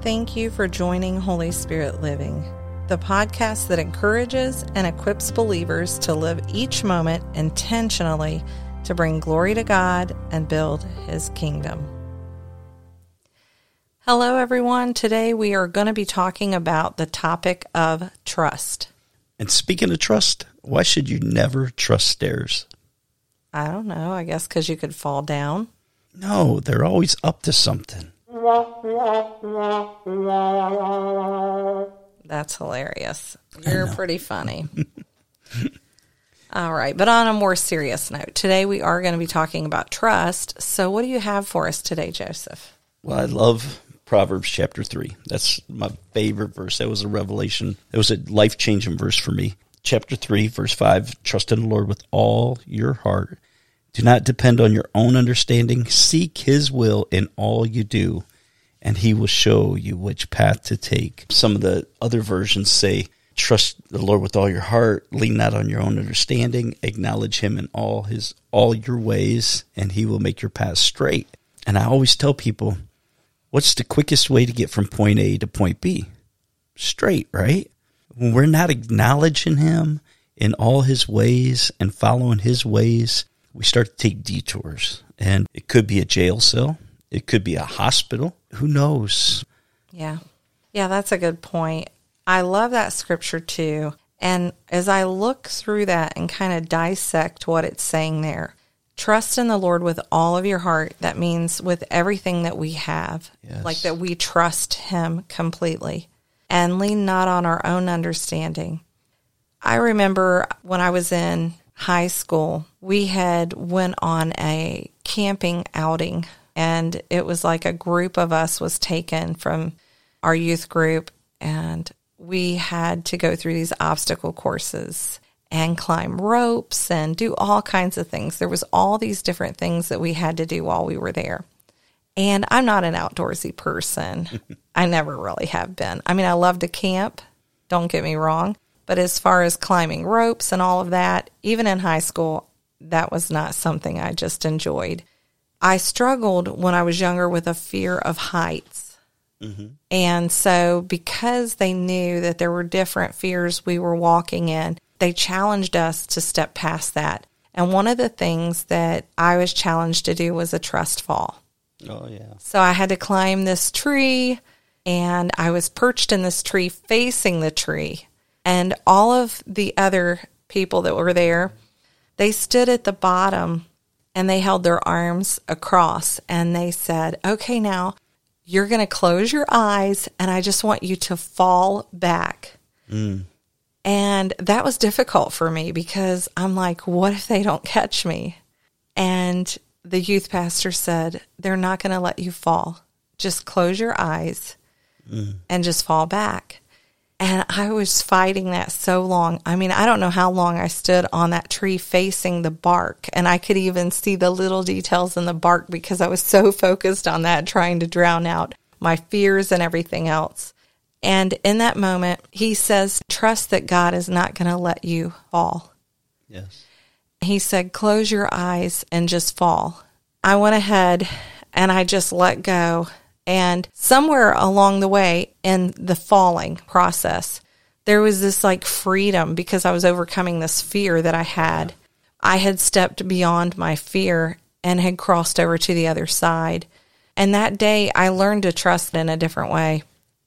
Thank you for joining Holy Spirit Living, the podcast that encourages and equips believers to live each moment intentionally to bring glory to God and build His kingdom. Hello, everyone. Today we are going to be talking about the topic of trust. And speaking of trust, why should you never trust stairs? I don't know. I guess because you could fall down. No, they're always up to something. That's hilarious. You're pretty funny. All right, but on a more serious note, today we are going to be talking about trust. So what do you have for us today, Joseph? Well, I love Proverbs chapter 3. That's my favorite verse. That was a revelation. It was a life-changing verse for me. Chapter 3, verse 5, trust in the Lord with all your heart. Do not depend on your own understanding. Seek His will in all you do, and He will show you which path to take. Some of the other versions say, trust the Lord with all your heart, lean not on your own understanding, acknowledge Him in all your ways, and He will make your path straight. And I always tell people, what's the quickest way to get from point A to point B? Straight, right? When we're not acknowledging Him in all His ways and following His ways, we start to take detours. And it could be a jail cell. It could be a hospital. Who knows? Yeah. Yeah, that's a good point. I love that scripture too. And as I look through that and kind of dissect what it's saying there, trust in the Lord with all of your heart. That means with everything that we have, like that we trust Him completely. And lean not on our own understanding. I remember when I was in high school, we had went on a camping outing, and it was like a group of us was taken from our youth group, and we had to go through these obstacle courses and climb ropes and do all kinds of things. There was all these different things that we had to do while we were there. And I'm not an outdoorsy person. I never really have been. I mean, I love to camp, don't get me wrong. But as far as climbing ropes and all of that, even in high school, that was not something I just enjoyed. I struggled when I was younger with a fear of heights. Mm-hmm. And so because they knew that there were different fears we were walking in, they challenged us to step past that. And one of the things that I was challenged to do was a trust fall. Oh, yeah. So I had to climb this tree, and I was perched in this tree facing the tree. And all of the other people that were there, they stood at the bottom, and they held their arms across, and they said, okay, now you're going to close your eyes, and I just want you to fall back. Mm. And that was difficult for me because I'm like, what if they don't catch me? And the youth pastor said, they're not going to let you fall. Just close your eyes and just fall back. And I was fighting that so long. I mean, I don't know how long I stood on that tree facing the bark. And I could even see the little details in the bark because I was so focused on that, trying to drown out my fears and everything else. And in that moment, he says, trust that God is not going to let you fall. Yes. He said, close your eyes and just fall. I went ahead and I just let go. And somewhere along the way in the falling process, there was this like freedom because I was overcoming this fear that I had. I had stepped beyond my fear and had crossed over to the other side. And that day I learned to trust in a different way.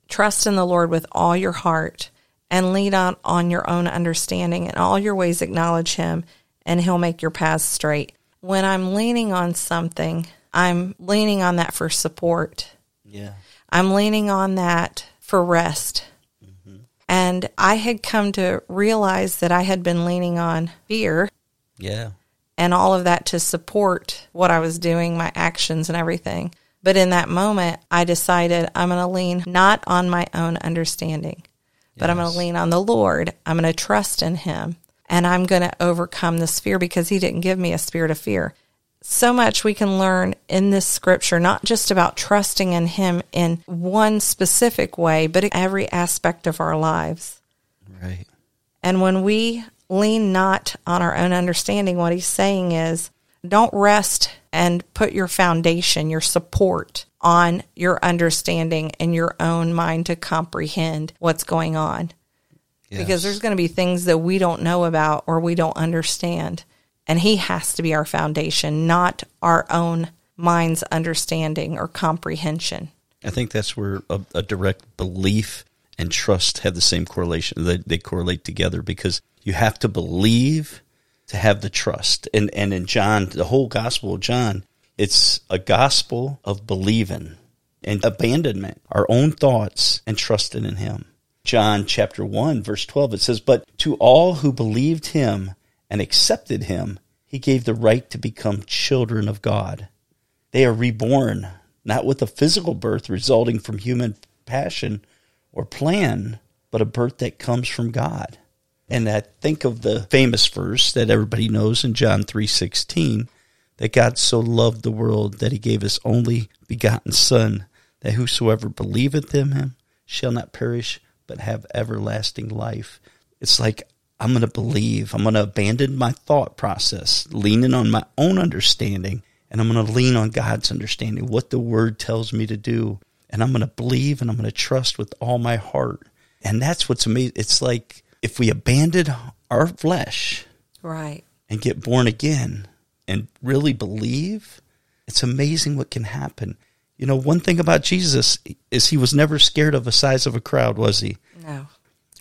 Trust in the Lord with all your heart and lean on your own understanding. In all your ways acknowledge Him, and He'll make your paths straight. When I'm leaning on something, I'm leaning on that for support. Yeah, I'm leaning on that for rest. Mm-hmm. And I had come to realize that I had been leaning on fear. Yeah, and all of that to support what I was doing, my actions and everything. But in that moment, I decided I'm going to lean not on my own understanding, but I'm going to lean on the Lord. I'm going to trust in Him. And I'm going to overcome this fear because He didn't give me a spirit of fear. So much we can learn in this scripture, not just about trusting in Him in one specific way, but in every aspect of our lives. Right. And when we lean not on our own understanding, what He's saying is, don't rest and put your foundation, your support on your understanding and your own mind to comprehend what's going on. Yes. Because there's going to be things that we don't know about or we don't understand. And he has to be our foundation, not our own mind's understanding or comprehension. I think that's where a direct belief and trust have the same correlation. They correlate together because you have to believe to have the trust. And in John, the whole gospel of John, it's a gospel of believing and abandonment, our own thoughts, and trusting in him. John chapter 1, verse 12, it says, "But to all who believed him and accepted him, he gave the right to become children of God." They are reborn, not with a physical birth resulting from human passion or plan, but a birth that comes from God. And I think of the famous verse that everybody knows in John 3:16, that God so loved the world that he gave his only begotten Son, that whosoever believeth in him shall not perish, but have everlasting life. It's like, I'm going to believe. I'm going to abandon my thought process, leaning on my own understanding, and I'm going to lean on God's understanding, what the Word tells me to do. And I'm going to believe and I'm going to trust with all my heart. And that's what's amazing. It's like if we abandon our flesh, right, and get born again and really believe, it's amazing what can happen. You know, one thing about Jesus is he was never scared of the size of a crowd, was he? No.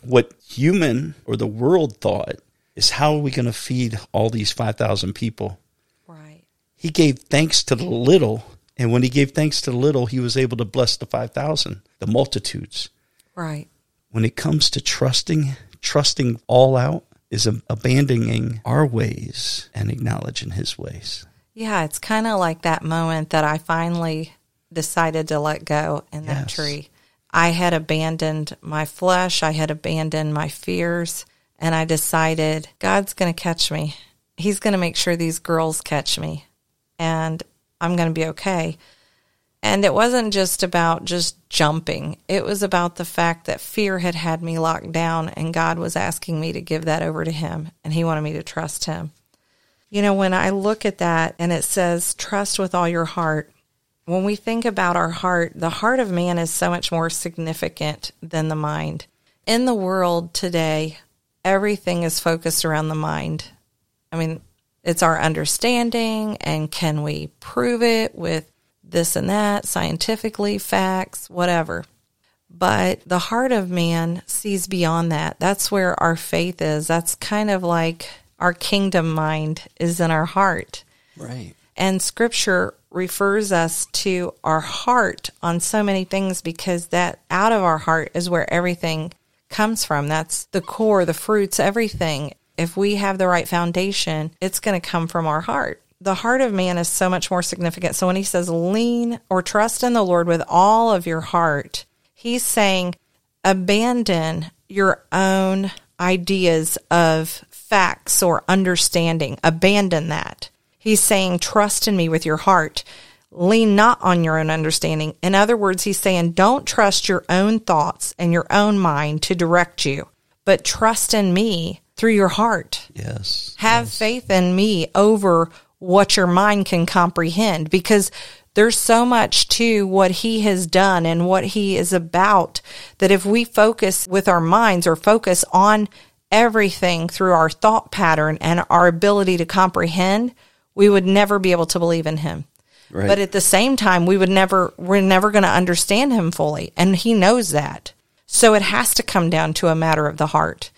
What human or the world thought is, how are we going to feed all these 5,000 people? Right. He gave thanks to the little. And when he gave thanks to the little, he was able to bless the 5,000, the multitudes. Right. When it comes to trusting all out is abandoning our ways and acknowledging his ways. Yeah, it's kind of like that moment that I finally decided to let go in that tree. I had abandoned my flesh. I had abandoned my fears. And I decided, God's going to catch me. He's going to make sure these girls catch me. And I'm going to be okay. And it wasn't just about just jumping. It was about the fact that fear had had me locked down, and God was asking me to give that over to him, and he wanted me to trust him. You know, when I look at that, and it says, trust with all your heart. When we think about our heart, the heart of man is so much more significant than the mind. In the world today, everything is focused around the mind. I mean, it's our understanding, and can we prove it with this and that, scientifically, facts, whatever. But the heart of man sees beyond that. That's where our faith is. That's kind of like our kingdom mind is in our heart. Right. And Scripture refers us to our heart on so many things, because that out of our heart is where everything comes from. That's the core, the fruits, everything. If we have the right foundation, it's going to come from our heart. The heart of man is so much more significant. So when he says lean or trust in the Lord with all of your heart, he's saying abandon your own ideas of facts or understanding. Abandon that. He's saying trust in me with your heart. Lean not on your own understanding. In other words, he's saying don't trust your own thoughts and your own mind to direct you, but trust in me through your heart. Yes. Have faith in me over what your mind can comprehend, because there's so much to what he has done and what he is about that if we focus with our minds or focus on everything through our thought pattern and our ability to comprehend, we would never be able to believe in him. Right. But at the same time, we're never going to understand him fully, and he knows that. So it has to come down to a matter of the heart.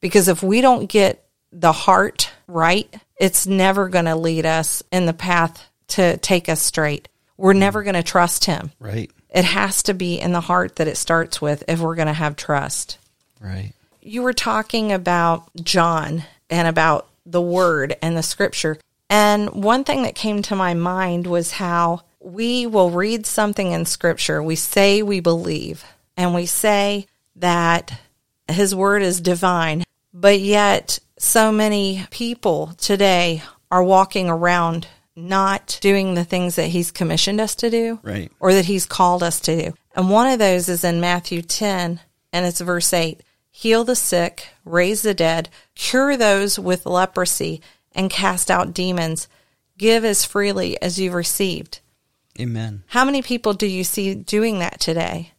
Because if we don't get the heart right, it's never going to lead us in the path to take us straight. We're never going to trust him. Right. It has to be in the heart that it starts with if we're going to have trust. Right. You were talking about John and about the Word and the Scripture. And one thing that came to my mind was how we will read something in Scripture. We say we believe, and we say that his Word is divine. But yet, so many people today are walking around not doing the things that he's commissioned us to do, right, or that he's called us to do. And one of those is in Matthew 10, and it's verse 8. Heal the sick, raise the dead, cure those with leprosy, and cast out demons. Give as freely as you've received. Amen. How many people do you see doing that today?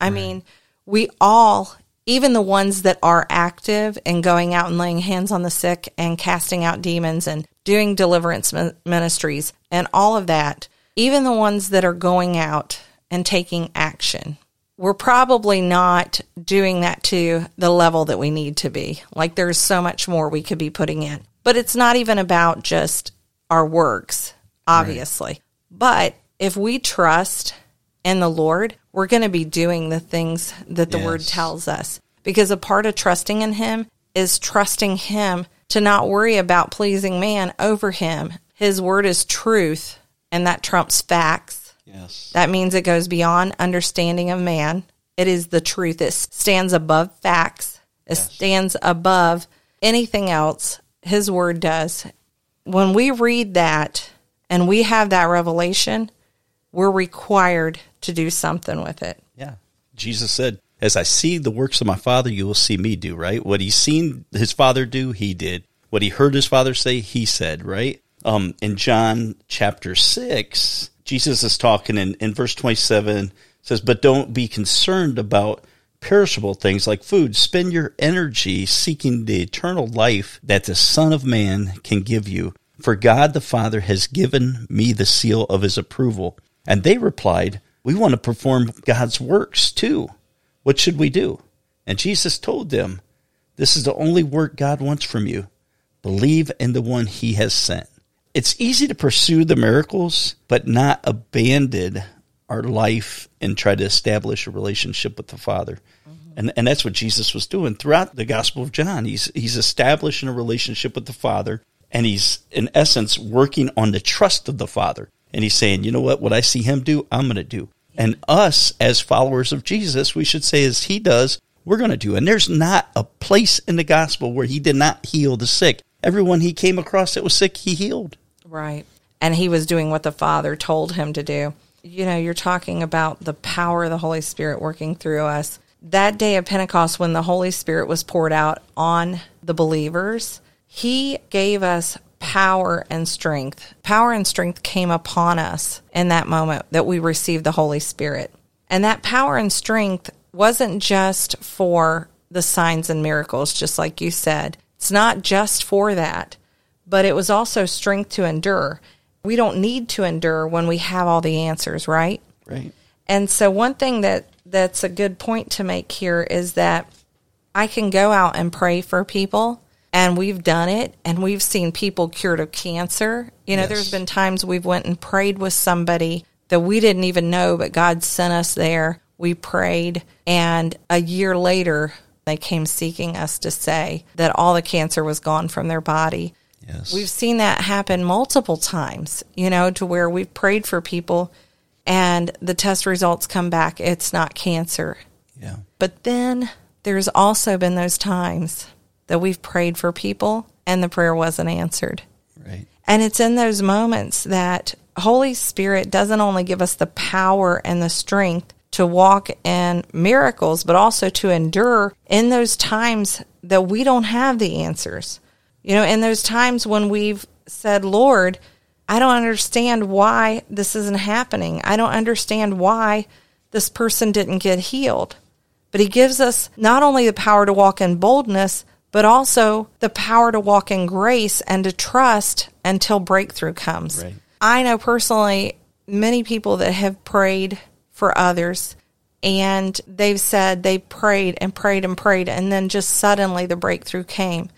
I mean, we all, even the ones that are active and going out and laying hands on the sick and casting out demons and doing deliverance ministries and all of that, even the ones that are going out and taking action, we're probably not doing that to the level that we need to be. Like, there's so much more we could be putting in. But it's not even about just our works, obviously. Right. But if we trust in the Lord, we're going to be doing the things that the Word tells us. Because a part of trusting in Him is trusting Him to not worry about pleasing man over Him. His Word is truth, and that trumps facts. Yes. That means it goes beyond understanding of man. It is the truth. It stands above facts. It stands above anything else. His Word does. When we read that and we have that revelation, we're required to do something with it. Yeah. Jesus said, as I see the works of my Father, you will see me do, right? What he's seen his Father do, he did. What he heard his Father say, he said, right? In John chapter 6, Jesus is talking in verse 27, says, but don't be concerned about perishable things like food. Spend your energy seeking the eternal life that the Son of Man can give you. For God the Father has given me the seal of his approval. And they replied, we want to perform God's works too. What should we do? And Jesus told them, this is the only work God wants from you. Believe in the one he has sent. It's easy to pursue the miracles, but not abandon our life and try to establish a relationship with the Father. Mm-hmm. And that's what Jesus was doing throughout the Gospel of John. He's establishing a relationship with the Father, and he's, in essence, working on the trust of the Father. And he's saying, you know what I see him do, I'm going to do. And us, as followers of Jesus, we should say, as he does, we're going to do. And there's not a place in the gospel where he did not heal the sick. Everyone he came across that was sick, he healed. Right. And he was doing what the Father told him to do. You know, you're talking about the power of the Holy Spirit working through us. That day of Pentecost, when the Holy Spirit was poured out on the believers, he gave us power and strength. Power and strength came upon us in that moment that we received the Holy Spirit. And that power and strength wasn't just for the signs and miracles, just like you said. It's not just for that, but it was also strength to endure. We don't need to endure when we have all the answers, right? Right. And so one thing that's a good point to make here is that I can go out and pray for people. And we've done it, and we've seen people cured of cancer. You know, there's been times we've went and prayed with somebody that we didn't even know, but God sent us there. We prayed, and a year later, they came seeking us to say that all the cancer was gone from their body. Yes. We've seen that happen multiple times, you know, to where we've prayed for people, and the test results come back. It's not cancer. Yeah. But then there's also been those times that we've prayed for people and the prayer wasn't answered. Right. And it's in those moments that Holy Spirit doesn't only give us the power and the strength to walk in miracles, but also to endure in those times that we don't have the answers. You know, in those times when we've said, Lord, I don't understand why this isn't happening. I don't understand why this person didn't get healed. But he gives us not only the power to walk in boldness, but also the power to walk in grace and to trust until breakthrough comes. Right. I know personally many people that have prayed for others, and they've said they prayed and prayed and prayed, and then just suddenly the breakthrough came.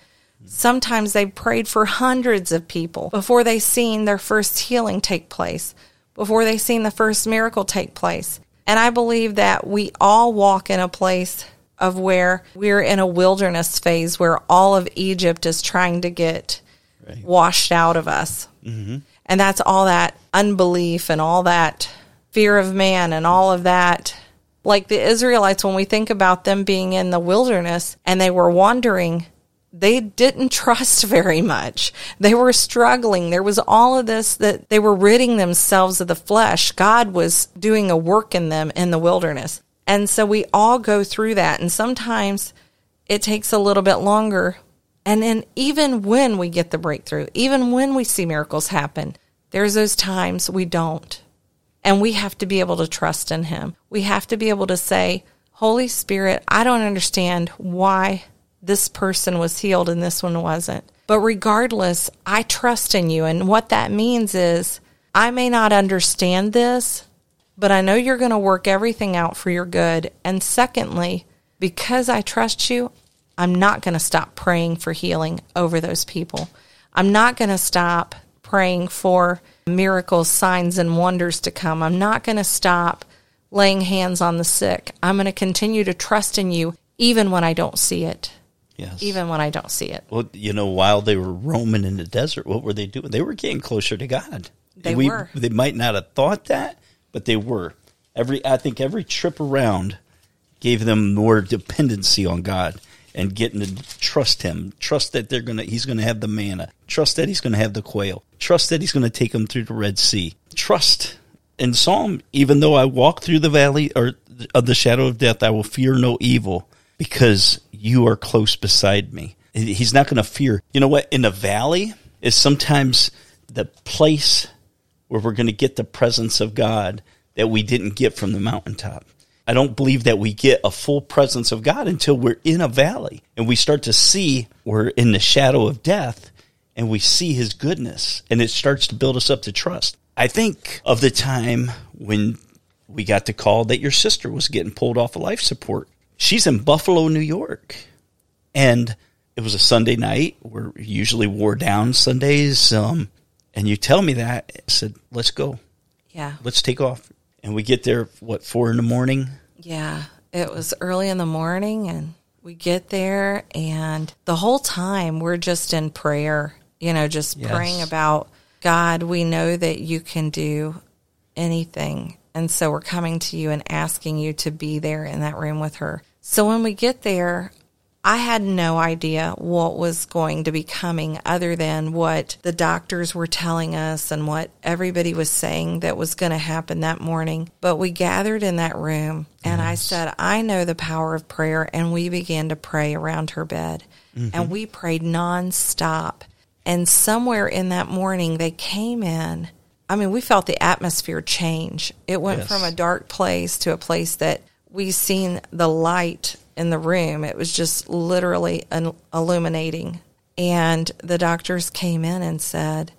Sometimes they prayed for hundreds of people before they seen their first healing take place, before they seen the first miracle take place. And I believe that we all walk in a place of where we're in a wilderness phase where all of Egypt is trying to get washed out of us. Mm-hmm. And that's all that unbelief and all that fear of man and all of that. Like the Israelites, when we think about them being in the wilderness and they were wandering, they didn't trust very much. They were struggling. There was all of this that they were ridding themselves of the flesh. God was doing a work in them in the wilderness. And so we all go through that, and sometimes it takes a little bit longer. And then even when we get the breakthrough, even when we see miracles happen, there's those times we don't. And we have to be able to trust in him. We have to be able to say, Holy Spirit, I don't understand why this person was healed and this one wasn't. But regardless, I trust in you. And what that means is, I may not understand this, but I know you're going to work everything out for your good. And secondly, because I trust you, I'm not going to stop praying for healing over those people. I'm not going to stop praying for miracles, signs, and wonders to come. I'm not going to stop laying hands on the sick. I'm going to continue to trust in you even when I don't see it. Yes. Even when I don't see it. Well, you know, while they were roaming in the desert, what were they doing? They were getting closer to God. They were. They might not have thought that, but they were. I think every trip around gave them more dependency on God. And getting to trust him, trust that he's going to have the manna, trust that he's going to have the quail, trust that he's going to take them through the Red Sea. Trust. In Psalm, even though I walk through the valley or of the shadow of death, I will fear no evil because you are close beside me. He's not going to fear. You know what? In the valley is sometimes the place where we're going to get the presence of God that we didn't get from the mountaintop. I don't believe that we get a full presence of God until we're in a valley and we start to see we're in the shadow of death and we see his goodness, and it starts to build us up to trust. I think of the time when we got the call that your sister was getting pulled off of life support. She's in Buffalo, New York, and it was a Sunday night. We're usually wore down Sundays, and you tell me that. I said, let's go. Yeah. Let's take off. And we get there, 4 a.m? Yeah, it was early in the morning, and we get there, and the whole time we're just in prayer, you know, just praying about, God, we know that you can do anything, and so we're coming to you and asking you to be there in that room with her. So when we get there, I had no idea what was going to be coming other than what the doctors were telling us and what everybody was saying that was going to happen that morning. But we gathered in that room, and I said, I know the power of prayer, and we began to pray around her bed. Mm-hmm. And we prayed nonstop. And somewhere in that morning, they came in. I mean, we felt the atmosphere change. It went from a dark place to a place that we seen the light in the room. It was just literally illuminating. And the doctors came in and said,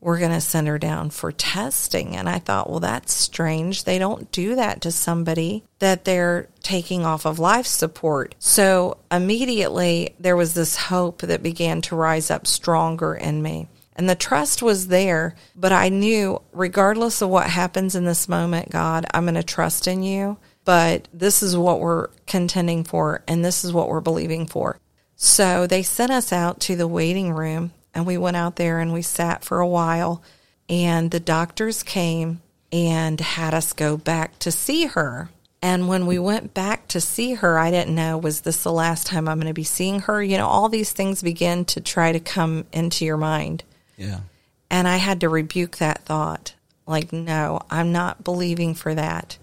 we're going to send her down for testing. And I thought, well, that's strange. They don't do that to somebody that they're taking off of life support. So immediately there was this hope that began to rise up stronger in me. And the trust was there, but I knew regardless of what happens in this moment, God, I'm going to trust in you. But this is what we're contending for, and this is what we're believing for. So they sent us out to the waiting room, and we went out there, and we sat for a while. And the doctors came and had us go back to see her. And when we went back to see her, I didn't know, was this the last time I'm going to be seeing her? You know, all these things begin to try to come into your mind. Yeah. And I had to rebuke that thought. Like, no, I'm not believing for that.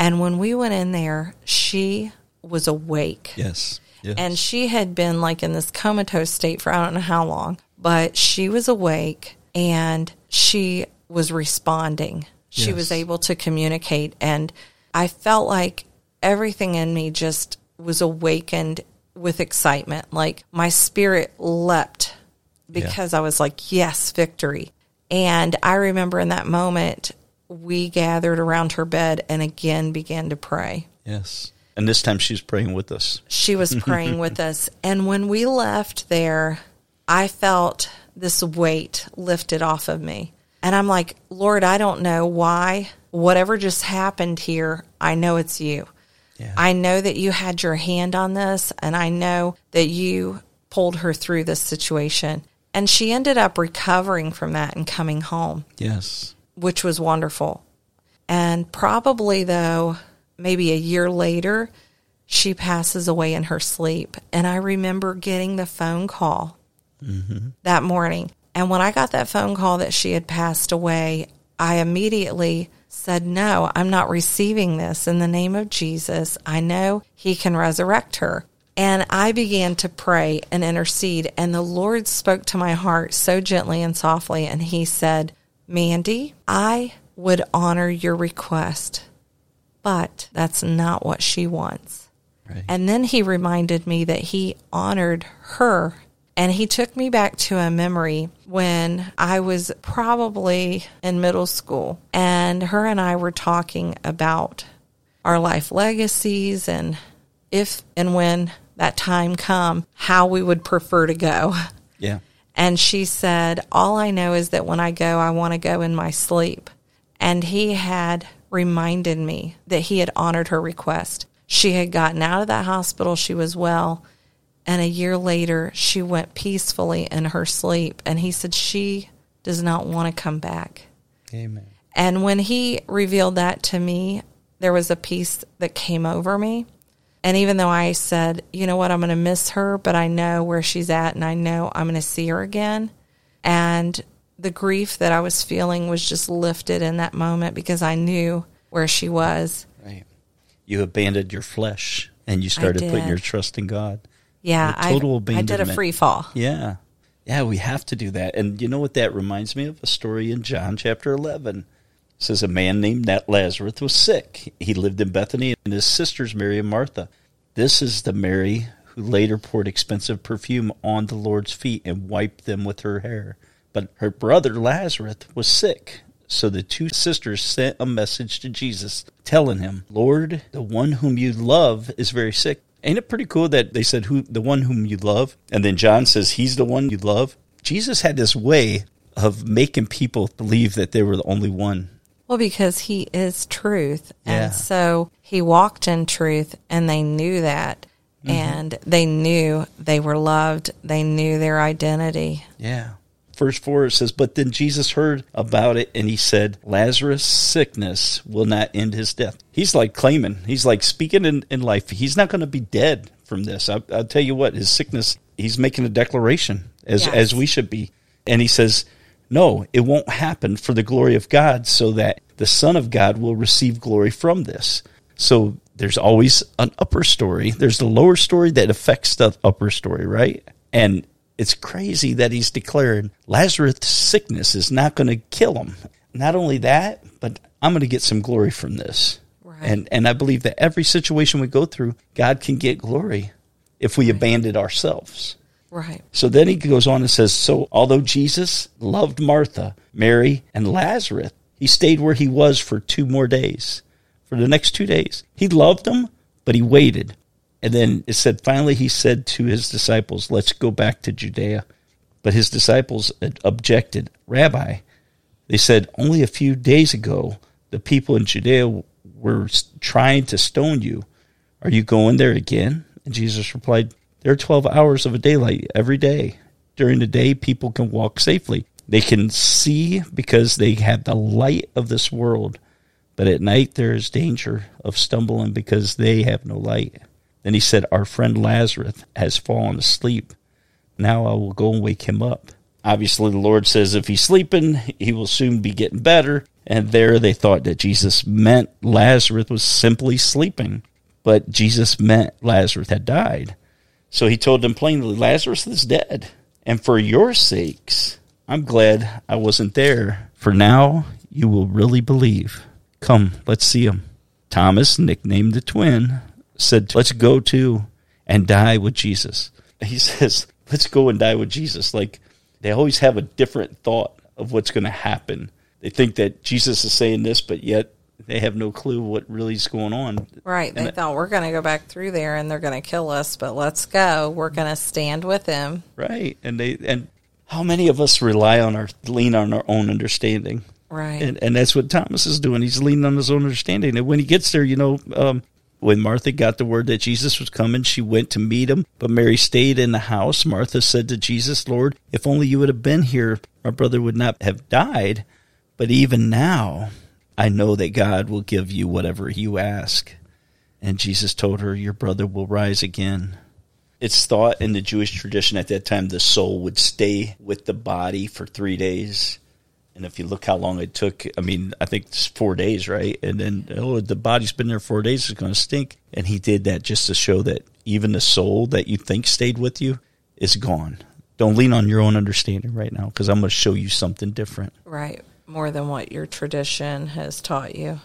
And when we went in there, she was awake. Yes. And she had been like in this comatose state for I don't know how long, but she was awake and she was responding. She was able to communicate. And I felt like everything in me just was awakened with excitement. Like my spirit leapt because I was like, yes, victory. And I remember in that moment, we gathered around her bed and again began to pray. Yes. And this time she was praying with us. She was praying with us. And when we left there, I felt this weight lifted off of me. And I'm like, Lord, I don't know why. Whatever just happened here, I know it's you. Yeah. I know that you had your hand on this, and I know that you pulled her through this situation. And she ended up recovering from that and coming home. Yes. Which was wonderful. And probably, though, maybe a year later, she passes away in her sleep. And I remember getting the phone call that morning. And when I got that phone call that she had passed away, I immediately said, no, I'm not receiving this. In the name of Jesus, I know he can resurrect her. And I began to pray and intercede. And the Lord spoke to my heart so gently and softly. And he said, Mandy, I would honor your request. But that's not what she wants. Right. And then he reminded me that he honored her. And he took me back to a memory when I was probably in middle school. And her and I were talking about our life legacies and if and when that time come, how we would prefer to go. Yeah. And she said, all I know is that when I go, I want to go in my sleep. And he had reminded me that he had honored her request. She had gotten out of that hospital. She was well. And a year later, she went peacefully in her sleep. And he said, she does not want to come back. Amen. And when he revealed that to me, there was a peace that came over me. And even though I said, you know what, I'm going to miss her, but I know where she's at and I know I'm going to see her again. And the grief that I was feeling was just lifted in that moment because I knew where she was. Right. You abandoned your flesh and you started putting your trust in God. Yeah. Total abandonment. I did a free fall. Yeah. Yeah, we have to do that. And you know what that reminds me of? A story in John chapter 11. It says, a man named Lazarus was sick. He lived in Bethany, and his sisters, Mary and Martha. This is the Mary who later poured expensive perfume on the Lord's feet and wiped them with her hair. But her brother Lazarus was sick. So the two sisters sent a message to Jesus telling him, Lord, the one whom you love is very sick. Ain't it pretty cool that they said, "Who the one whom you love?" And then John says, he's the one you love. Jesus had this way of making people believe that they were the only one. Well, because he is truth. Yeah. And so he walked in truth, and they knew that. Mm-hmm. And they knew they were loved. They knew their identity. Yeah. Verse 4, it says, but then Jesus heard about it, and he said, Lazarus' sickness will not end his death. He's like claiming. He's like speaking in life. He's not going to be dead from this. I'll tell you what, his sickness, he's making a declaration, as we should be. And he says, no, it won't happen for the glory of God, so that the Son of God will receive glory from this. So there's always an upper story. There's the lower story that affects the upper story, right? And it's crazy that he's declared Lazarus' sickness is not going to kill him. Not only that, but I'm going to get some glory from this. Right. And I believe that every situation we go through, God can get glory if we abandon ourselves. Right. So then he goes on and says, so although Jesus loved Martha, Mary, and Lazarus, he stayed where he was for 2 more days. For the next 2 days. He loved them, but he waited. And then it said, finally he said to his disciples, let's go back to Judea. But his disciples objected. Rabbi, they said, only a few days ago, the people in Judea were trying to stone you. Are you going there again? And Jesus replied, there are 12 hours of daylight every day. During the day, people can walk safely. They can see because they have the light of this world. But at night, there is danger of stumbling because they have no light. Then he said, our friend Lazarus has fallen asleep. Now I will go and wake him up. Obviously, the Lord says if he's sleeping, he will soon be getting better. And there they thought that Jesus meant Lazarus was simply sleeping. But Jesus meant Lazarus had died. So he told them plainly, Lazarus is dead, and for your sakes, I'm glad I wasn't there, for now you will really believe. Come, let's see him. Thomas, nicknamed the twin, said, let's go too and die with Jesus. He says, let's go and die with Jesus. Like, they always have a different thought of what's going to happen. They think that Jesus is saying this, but yet they have no clue what really is going on. Right. They thought, we're going to go back through there and they're going to kill us, but let's go. We're going to stand with him. Right. And how many of us lean on our own understanding? Right. And that's what Thomas is doing. He's leaning on his own understanding. And when he gets there, when Martha got the word that Jesus was coming, she went to meet him, but Mary stayed in the house. Martha said to Jesus, Lord, if only you would have been here, my brother would not have died. But even now, I know that God will give you whatever you ask. And Jesus told her, your brother will rise again. It's thought in the Jewish tradition at that time the soul would stay with the body for 3 days. And if you look how long it took, I think it's 4 days, right? And then, the body's been there 4 days, it's going to stink. And he did that just to show that even the soul that you think stayed with you is gone. Don't lean on your own understanding right now because I'm going to show you something different. Right. more than what your tradition has taught you.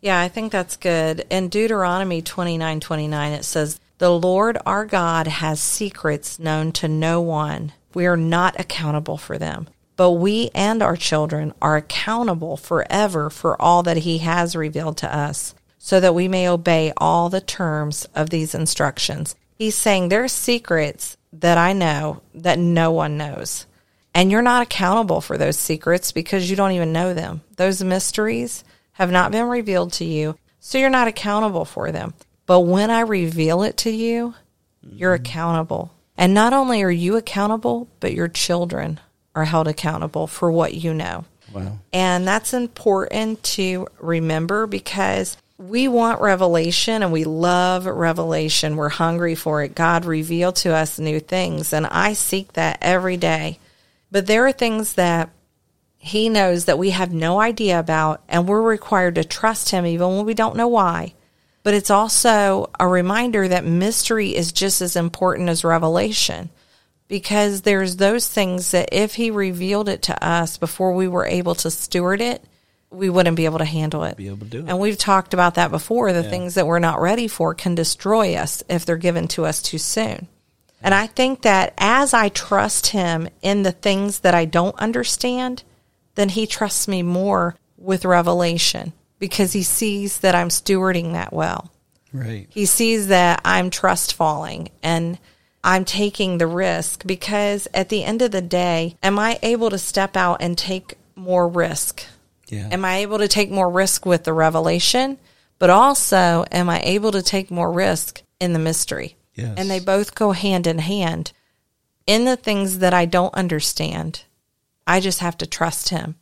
Yeah, I think that's good. In Deuteronomy 29:29, it says, "The Lord our God has secrets known to no one. We are not accountable for them. But we and our children are accountable forever for all that he has revealed to us, so that we may obey all the terms of these instructions." He's saying there are secrets that I know that no one knows. And you're not accountable for those secrets because you don't even know them. Those mysteries have not been revealed to you, so you're not accountable for them. But when I reveal it to you, you're accountable. And not only are you accountable, but your children are held accountable for what you know. Wow. And that's important to remember, because we want revelation and we love revelation. We're hungry for it. God, reveal to us new things. And I seek that every day. But there are things that he knows that we have no idea about, and we're required to trust him even when we don't know why. But it's also a reminder that mystery is just as important as revelation. Because there's those things that if he revealed it to us before we were able to steward it, we wouldn't be able to handle it. Be able to do it. And we've talked about that before. The things that we're not ready for can destroy us if they're given to us too soon. Yeah. And I think that as I trust him in the things that I don't understand, then he trusts me more with revelation, because he sees that I'm stewarding that well. Right. He sees that I'm trust falling and I'm taking the risk, because at the end of the day, am I able to step out and take more risk? Yeah. Am I able to take more risk with the revelation? But also, am I able to take more risk in the mystery? Yes. And they both go hand in hand. In the things that I don't understand, I just have to trust him.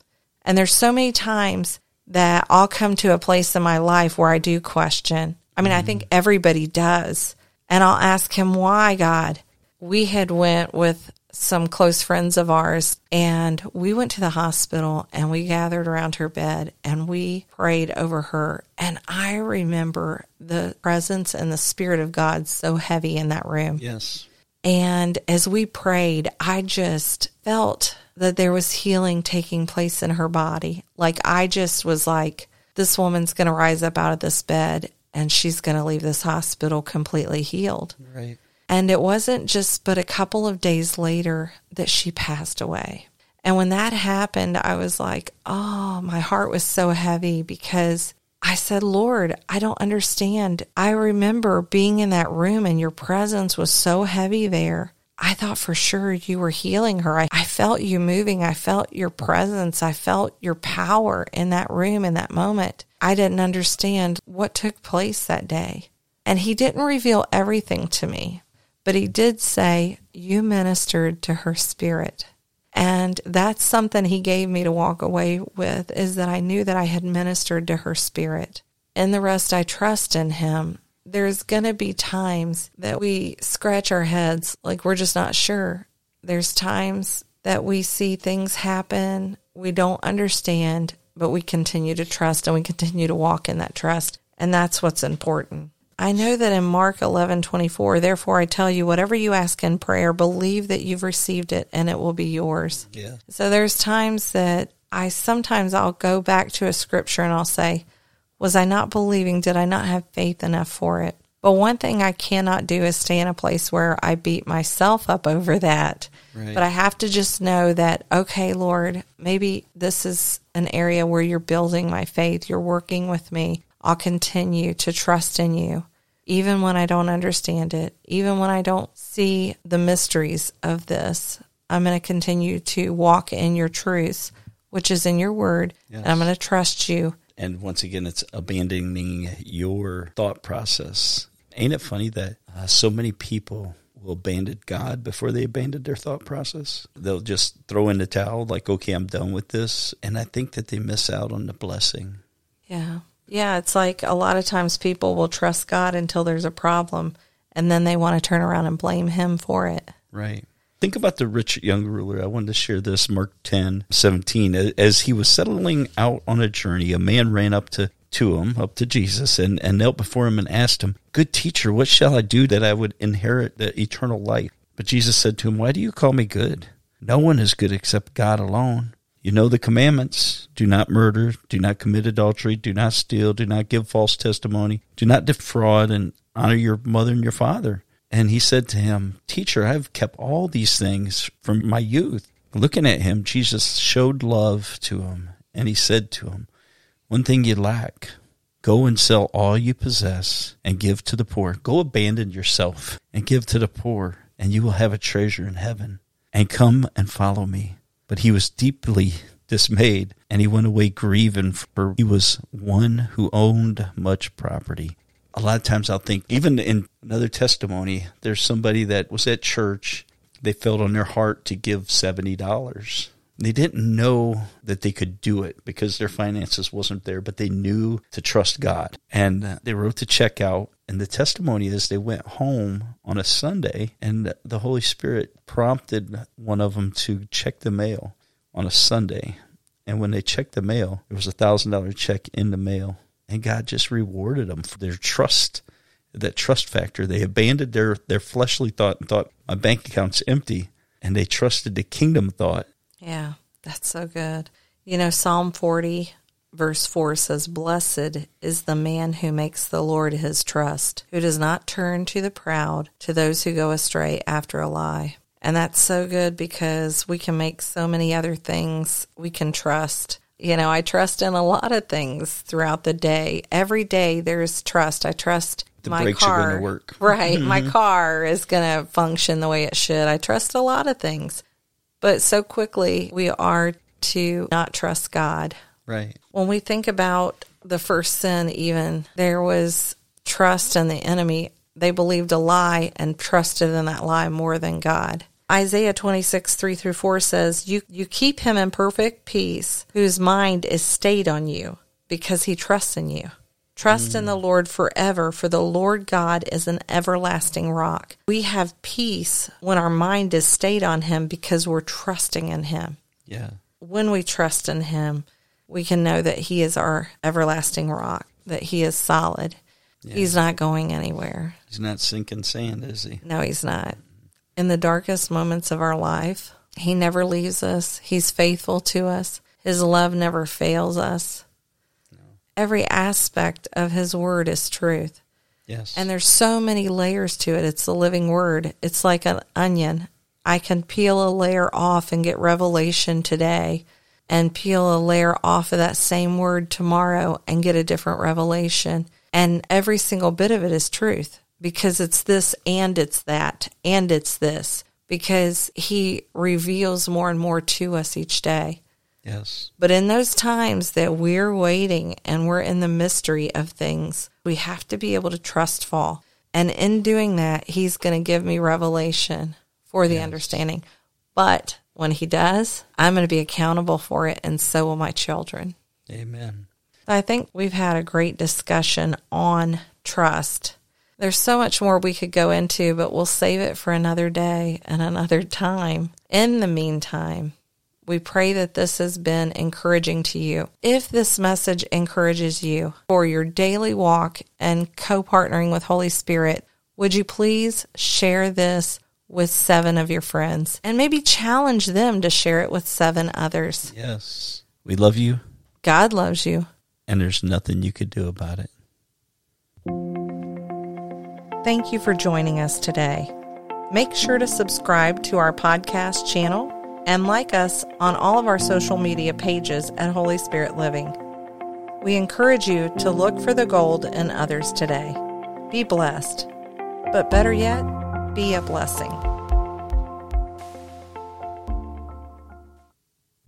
And there's so many times that I'll come to a place in my life where I do question. I mean, I think everybody does. And I'll ask him, why, God? We had went with some close friends of ours, and we went to the hospital, and we gathered around her bed, and we prayed over her. And I remember the presence and the Spirit of God so heavy in that room. Yes. And as we prayed, I just felt that there was healing taking place in her body. Like, I just was like, this woman's going to rise up out of this bed, and she's going to leave this hospital completely healed. Right. And it wasn't just but a couple of days later that she passed away. And when that happened, I was like, oh, my heart was so heavy, because I said, Lord, I don't understand. I remember being in that room and your presence was so heavy there. I thought for sure you were healing her. I felt you moving. I felt your presence. I felt your power in that room in that moment. I didn't understand what took place that day. And he didn't reveal everything to me, but he did say, you ministered to her spirit. And that's something he gave me to walk away with, is that I knew that I had ministered to her spirit. And the rest, I trust in him. There's going to be times that we scratch our heads, like we're just not sure. There's times that we see things happen, we don't understand, but we continue to trust, and we continue to walk in that trust. And that's what's important. I know that in Mark 11:24, therefore I tell you, whatever you ask in prayer, believe that you've received it and it will be yours. Yeah. So there's times that I'll go back to a scripture and I'll say, was I not believing? Did I not have faith enough for it? But one thing I cannot do is stay in a place where I beat myself up over that. Right. But I have to just know that, okay, Lord, maybe this is an area where you're building my faith. You're working with me. I'll continue to trust in you, even when I don't understand it, even when I don't see the mysteries of this. I'm going to continue to walk in your truth, which is in your word, and I'm going to trust you. And once again, it's abandoning your thought process. Ain't it funny that so many people will abandon God before they abandon their thought process? They'll just throw in the towel, like, okay, I'm done with this. And I think that they miss out on the blessing. Yeah. Yeah, it's like a lot of times people will trust God until there's a problem, and then they want to turn around and blame him for it. Right. Think about the rich young ruler. I wanted to share this, Mark 10:17. As he was settling out on a journey, a man ran up to Jesus, and knelt before him and asked him, good teacher, what shall I do that I would inherit the eternal life? But Jesus said to him, why do you call me good? No one is good except God alone. You know the commandments. Do not murder, do not commit adultery, do not steal, do not give false testimony, do not defraud, and honor your mother and your father. And he said to him, Teacher, I have kept all these things from my youth. Looking at him, Jesus showed love to him, and he said to him, One thing you lack. Go and sell all you possess and give to the poor. Go abandon yourself and give to the poor, and you will have a treasure in heaven. And come and follow me. But he was deeply dismayed, and he went away grieving, for he was one who owned much property. A lot of times I'll think, even in another testimony, there's somebody that was at church, they felt on their heart to give $70. They didn't know that they could do it because their finances wasn't there, but they knew to trust God. And they wrote the check out, and the testimony is they went home on a Sunday, and the Holy Spirit prompted one of them to check the mail on a Sunday. And when they checked the mail, there was a $1,000 check in the mail, and God just rewarded them for their trust, that trust factor. They abandoned their fleshly thought and thought, my bank account's empty, and they trusted the kingdom thought. Yeah, that's so good. You know, Psalm 40, verse 4 says, Blessed is the man who makes the Lord his trust, who does not turn to the proud, to those who go astray after a lie. And that's so good because we can make so many other things we can trust. You know, I trust in a lot of things throughout the day. Every day there is trust. I trust my car. Are gonna work. Right. My car is going to function the way it should. I trust a lot of things. But so quickly we are to not trust God. Right. When we think about the first sin even, there was trust in the enemy. They believed a lie and trusted in that lie more than God. Isaiah 26, 3 through 4 says, You keep him in perfect peace, whose mind is stayed on you, because he trusts in you. Trust in the Lord forever, for the Lord God is an everlasting rock. We have peace when our mind is stayed on him because we're trusting in him. Yeah. When we trust in him, we can know that he is our everlasting rock, that he is solid. Yeah. He's not going anywhere. He's not sinking sand, is he? No, he's not. In the darkest moments of our life, he never leaves us. He's faithful to us. His love never fails us. Every aspect of his word is truth. Yes. And there's so many layers to it. It's the living word. It's like an onion. I can peel a layer off and get revelation today and peel a layer off of that same word tomorrow and get a different revelation. And every single bit of it is truth because it's this and it's that and it's this because he reveals more and more to us each day. Yes. But in those times that we're waiting and we're in the mystery of things, we have to be able to trust fall. And in doing that, he's going to give me revelation for the understanding. But when he does, I'm going to be accountable for it, and so will my children. Amen. I think we've had a great discussion on trust. There's so much more we could go into, but we'll save it for another day and another time. In the meantime, we pray that this has been encouraging to you. If this message encourages you for your daily walk and co-partnering with Holy Spirit, would you please share this with 7 of your friends and maybe challenge them to share it with 7 others? Yes. We love you. God loves you. And there's nothing you could do about it. Thank you for joining us today. Make sure to subscribe to our podcast channel and like us on all of our social media pages at Holy Spirit Living. We encourage you to look for the gold in others today. Be blessed, but better yet, be a blessing.